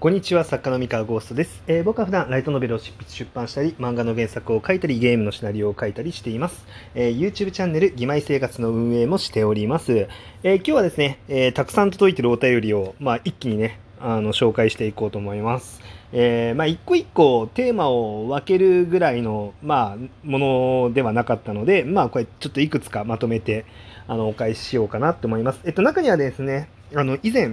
こんにちは、作家の三河ゴーストです。僕は普段ライトノベルを執筆出版したり、漫画の原作を書いたり、ゲームのシナリオを書いたりしています。YouTube チャンネル、義妹生活の運営もしております。今日はですね、たくさん届いてるお便りを、一気にね、紹介していこうと思います。一個一個テーマを分けるぐらいの、ものではなかったので、これちょっといくつかまとめて、お返ししようかなと思います。中にはですね、以前、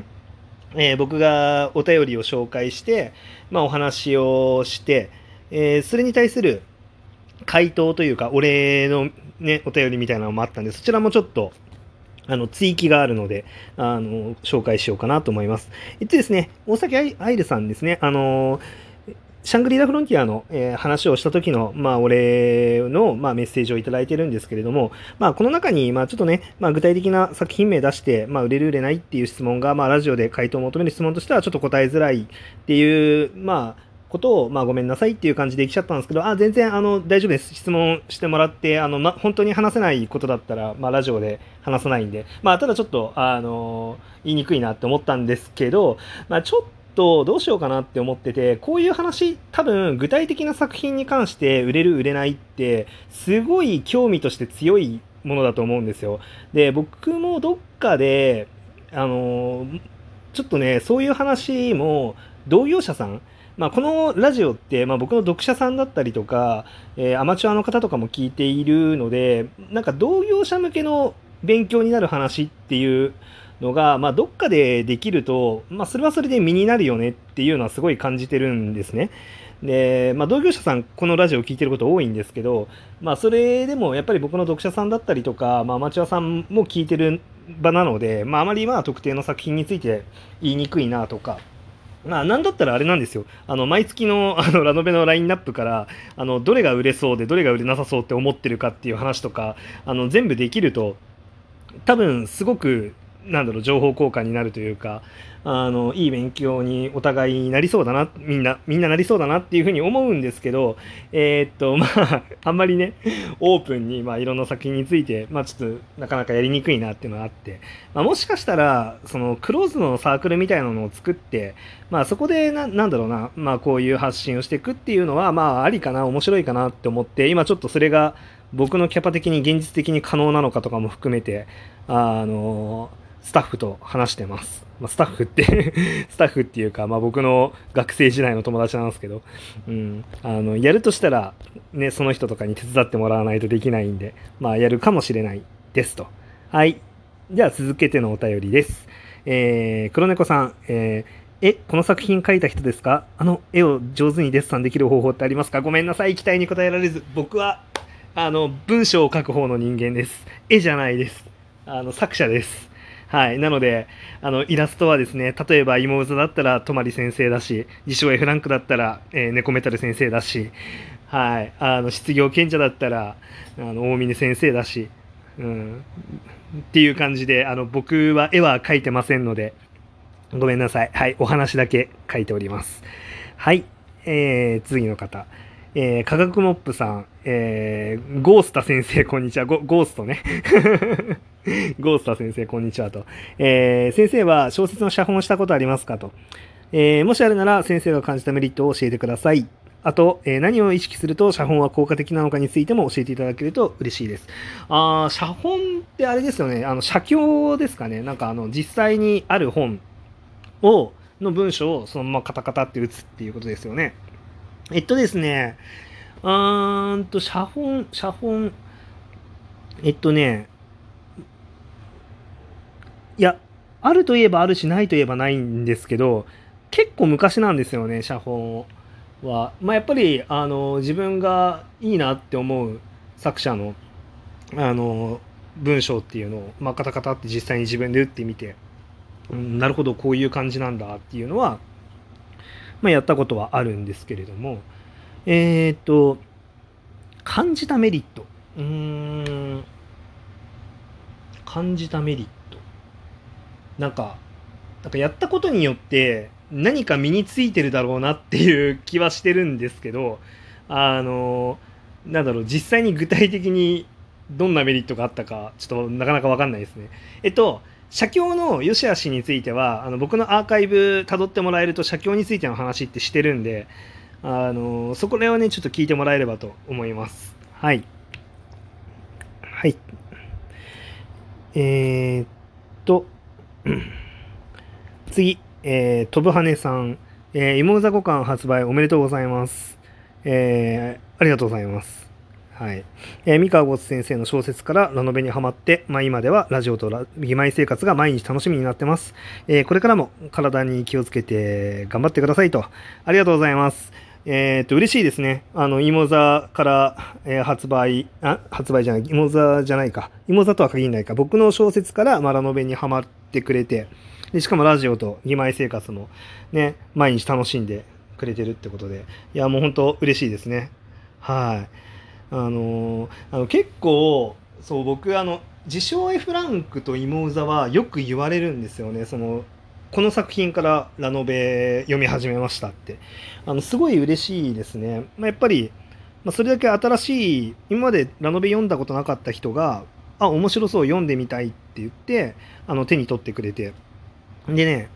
僕がお便りを紹介して、お話をして、それに対する回答というか、お礼のね、お便りみたいなのもあったんで、そちらもちょっと、追記があるので、紹介しようかなと思います。ですね、大崎愛流さんですね、シャングリラフロンティアの、話をした時の、お礼の、メッセージをいただいてるんですけれども、この中に、ちょっとね、具体的な作品名出して、売れる売れないっていう質問が、ラジオで回答を求める質問としては、ちょっと答えづらいっていう、ことを、ごめんなさいっていう感じで来ちゃったんですけど、全然、大丈夫です。質問してもらって、本当に話せないことだったら、ラジオで話さないんで、ただちょっと、言いにくいなって思ったんですけど、ちょっと、どうしようかなって思ってて、こういう話、多分具体的な作品に関して売れる売れないってすごい興味として強いものだと思うんですよ。で、僕もどっかでちょっとね、そういう話も同業者さん、このラジオって、僕の読者さんだったりとか、アマチュアの方とかも聞いているので、なんか同業者向けの勉強になる話っていうのが、どっかでできると、それはそれで身になるよねっていうのはすごい感じてるんですね。で、同業者さん、このラジオ聞いてること多いんですけど、それでもやっぱり僕の読者さんだったりとか、アマチュアさんも聞いてる場なので、あまり特定の作品について言いにくいなとか、なんだったらあれなんですよ。毎月の、ラノベのラインナップから、どれが売れそうでどれが売れなさそうって思ってるかっていう話とか、全部できると、多分すごく、情報交換になるというか、いい勉強にお互いになりそうだな、みんななりそうだなっていうふうに思うんですけど、あんまりね、オープンに、いろんな作品について、ちょっとなかなかやりにくいなっていうのがあって、もしかしたら、その、クローズのサークルみたいなのを作って、そこでこういう発信をしていくっていうのは、ありかな、面白いかなって思って、今ちょっとそれが、僕のキャパ的に現実的に可能なのかとかも含めて、スタッフと話してます。スタッフって、スタッフっていうか、僕の学生時代の友達なんですけど、やるとしたら、ね、その人とかに手伝ってもらわないとできないんで、やるかもしれないですと。はい。じゃあ続けてのお便りです。黒猫さん、この作品描いた人ですか？絵を上手にデッサンできる方法ってありますか？ごめんなさい。期待に応えられず、僕は、文章を書く方の人間です。絵じゃないです。作者です。はい。なので、イラストはですね、例えば、イモウザだったら、トマリ先生だし、自称 F ランクだったら、ネコメタル先生だし、はい。失業賢者だったら、大峰先生だし、っていう感じで、僕は絵は描いてませんので、ごめんなさい。はい。お話だけ書いております。はい。次の方。科学モップさん、ゴースタ先生、こんにちは。ゴーストね。ゴースタ先生、こんにちはと。先生は小説の写本したことありますかと。もしあるなら先生が感じたメリットを教えてください。あと、何を意識すると写本は効果的なのかについても教えていただけると嬉しいです。写本ってあれですよね。写経ですかね。なんか実際にある本の文章をそのままカタカタって打つっていうことですよね。ですね、写本、いや、あるといえばあるし、ないといえばないんですけど、結構昔なんですよね、写本は。やっぱり、自分がいいなって思う作者の、文章っていうのを、カタカタって実際に自分で打ってみて、なるほど、こういう感じなんだっていうのは、やったことはあるんですけれども、感じたメリット。感じたメリット。なんかやったことによって何か身についてるだろうなっていう気はしてるんですけど、実際に具体的にどんなメリットがあったか、ちょっとなかなかわかんないですね。写経の良し悪しについては僕のアーカイブ辿ってもらえると写経についての話ってしてるんで、そこら辺をねちょっと聞いてもらえればと思います。はいはい。次、飛ぶ羽さん、芋座五巻発売おめでとうございます。ありがとうございます。はい。三河ゴツ先生の小説からラノベにハマって、今ではラジオと義妹生活が毎日楽しみになってます。これからも体に気をつけて頑張ってくださいと。ありがとうございます。嬉しいですね。芋座から、芋座とは限らないか、僕の小説からラノベにハマってくれて、でしかもラジオと義妹生活もね毎日楽しんでくれてるってことで、いやもう本当嬉しいですね。はい。結構そう僕自称 F ランクと芋座はよく言われるんですよね。この作品からラノベ読み始めましたってすごい嬉しいですね。やっぱり、それだけ新しい今までラノベ読んだことなかった人が面白そう読んでみたいって言って手に取ってくれて、でね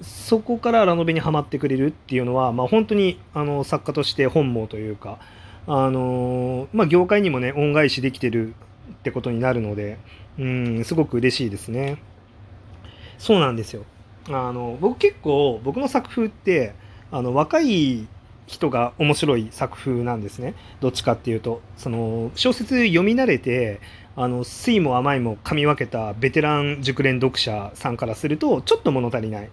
そこからラノベにハマってくれるっていうのは、本当に作家として本望というか業界にもね恩返しできてるってことになるので、すごく嬉しいですね。そうなんですよ。僕の作風って若い人が面白い作風なんですね。どっちかっていうと小説読み慣れて酸いも甘いも噛み分けたベテラン熟練読者さんからするとちょっと物足りないっ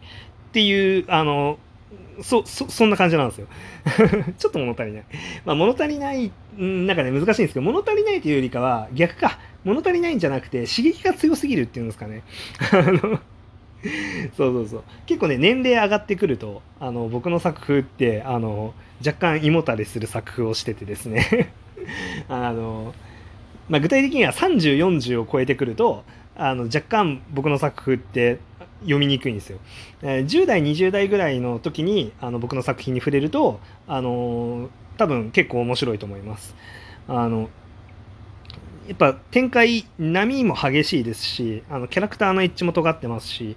ていうそんな感じなんですよ。ちょっと物足りない、物足りないなんかね難しいんですけど、物足りないというよりかは逆か、物足りないんじゃなくて刺激が強すぎるっていうんですかね。そう結構ね年齢上がってくると僕の作風って若干胃もたれする作風をしててですね。具体的には30、40を超えてくると若干僕の作風って読みにくいんですよ。10代20代ぐらいの時に僕の作品に触れると多分結構面白いと思います。やっぱ展開波も激しいですしキャラクターのエッジも尖ってますし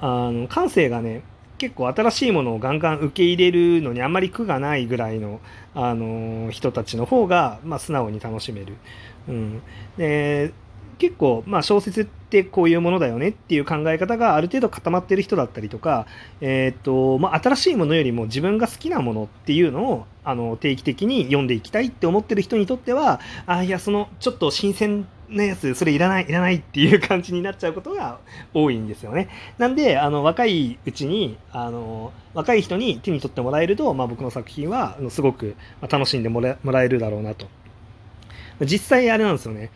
感性がね結構新しいものをガンガン受け入れるのにあんまり苦がないぐらいの、人たちの方が、素直に楽しめる、で結構、小説ってこういうものだよねっていう考え方がある程度固まってる人だったりとか、新しいものよりも自分が好きなものっていうのを定期的に読んでいきたいって思ってる人にとってはちょっと新鮮なやつそれいらないっていう感じになっちゃうことが多いんですよね。なんで若いうちに若い人に手に取ってもらえると、僕の作品はすごく楽しんでもらえるだろうなと。実際あれなんですよね。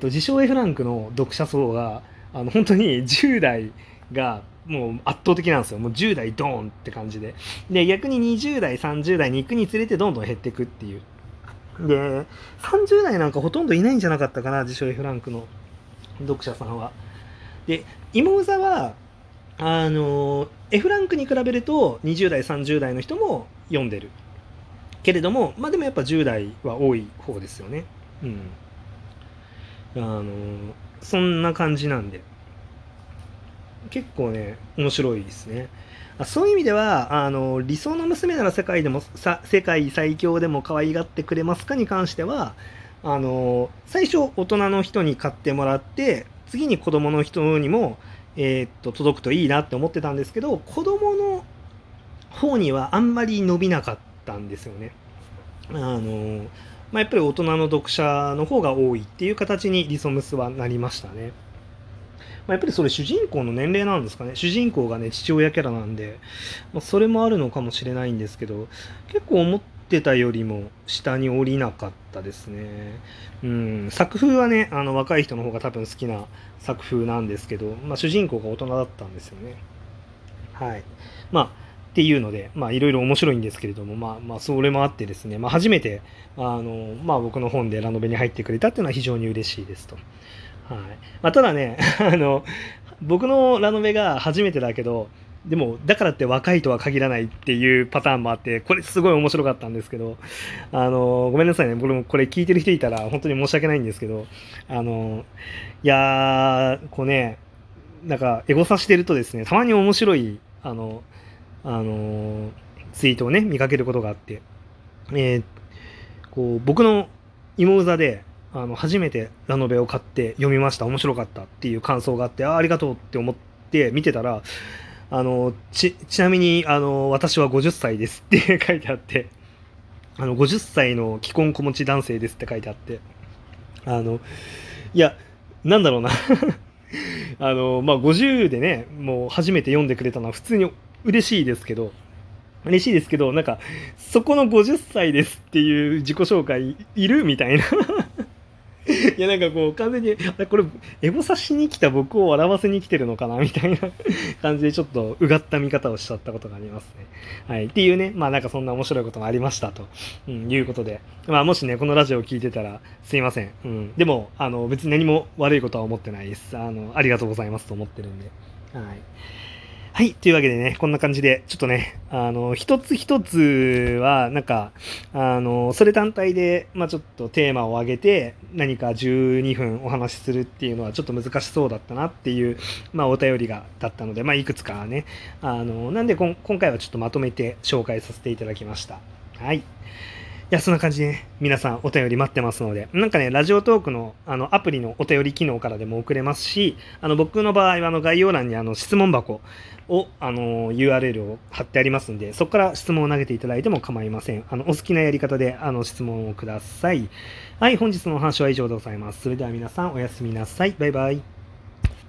自称 F ランクの読者層が本当に10代がもう圧倒的なんですよ。もう10代ドーンって感じで、で逆に20代30代に行くにつれてどんどん減っていくっていう。で30代なんかほとんどいないんじゃなかったかな、自称 F ランクの読者さんは。で芋座はF ランクに比べると20代30代の人も読んでるけれども、でもやっぱ10代は多い方ですよね。そんな感じなんで結構ね面白いですね。そういう意味では理想の娘なら世界最強でも可愛がってくれますかに関しては最初大人の人に買ってもらって次に子供の人にも、届くといいなって思ってたんですけど、子供の方にはあんまり伸びなかったんですよね。やっぱり大人の読者の方が多いっていう形に理想娘はなりましたね。やっぱりそれ主人公の年齢なんですかね。主人公がね父親キャラなんで、それもあるのかもしれないんですけど、結構思ってたよりも下に降りなかったですね。作風はね若い人の方が多分好きな作風なんですけど、主人公が大人だったんですよね。はい。っていうのでいろいろ面白いんですけれども、それもあってですね、初めて僕の本でラノベに入ってくれたっていうのは非常に嬉しいですと。はい。ただね僕のラノベが初めてだけどでもだからって若いとは限らないっていうパターンもあって、これすごい面白かったんですけど、ごめんなさいね、僕もこれ聞いてる人いたら本当に申し訳ないんですけど、いやー、こうね、なんかエゴサしてるとですね、たまに面白いツイートをね見かけることがあって、こう僕の芋うざで初めてラノベを買って読みました、面白かったっていう感想があって、 ありがとうって思って見てたら、ちなみに私は50歳ですって書いてあって、50歳の既婚子持ち男性ですって書いてあって、いや、なんだろうなまあ、50でねもう初めて読んでくれたのは普通に嬉しいですけど、なんかそこの50歳ですっていう自己紹介いるみたいな。いや、なんかこう完全にこれエゴサしに来た僕を笑わせに来てるのかなみたいな感じで、ちょっとうがった見方をしちゃったことがありますね。はい。っていうね、まあなんかそんな面白いこともありましたということで、まあもしね、このラジオを聞いてたらすいません。でも別に何も悪いことは思ってないです。ありがとうございますと思ってるんで。はい。はい。というわけでね、こんな感じで、ちょっとね、一つ一つは、なんか、それ単体で、まぁ、ちょっとテーマを上げて、何か12分お話しするっていうのは、ちょっと難しそうだったなっていう、まあ、お便りが、だったので、まあ、いくつかね、なんで今回はちょっとまとめて紹介させていただきました。はい。いや、そんな感じで、ね、皆さんお便り待ってますので、なんかね、ラジオトークのアプリのお便り機能からでも送れますし、僕の場合は概要欄に質問箱をURL を貼ってありますんで、そこから質問を投げていただいても構いません。お好きなやり方で質問をください。はい、本日のお話は以上でございます。それでは皆さんおやすみなさい。バイバイ。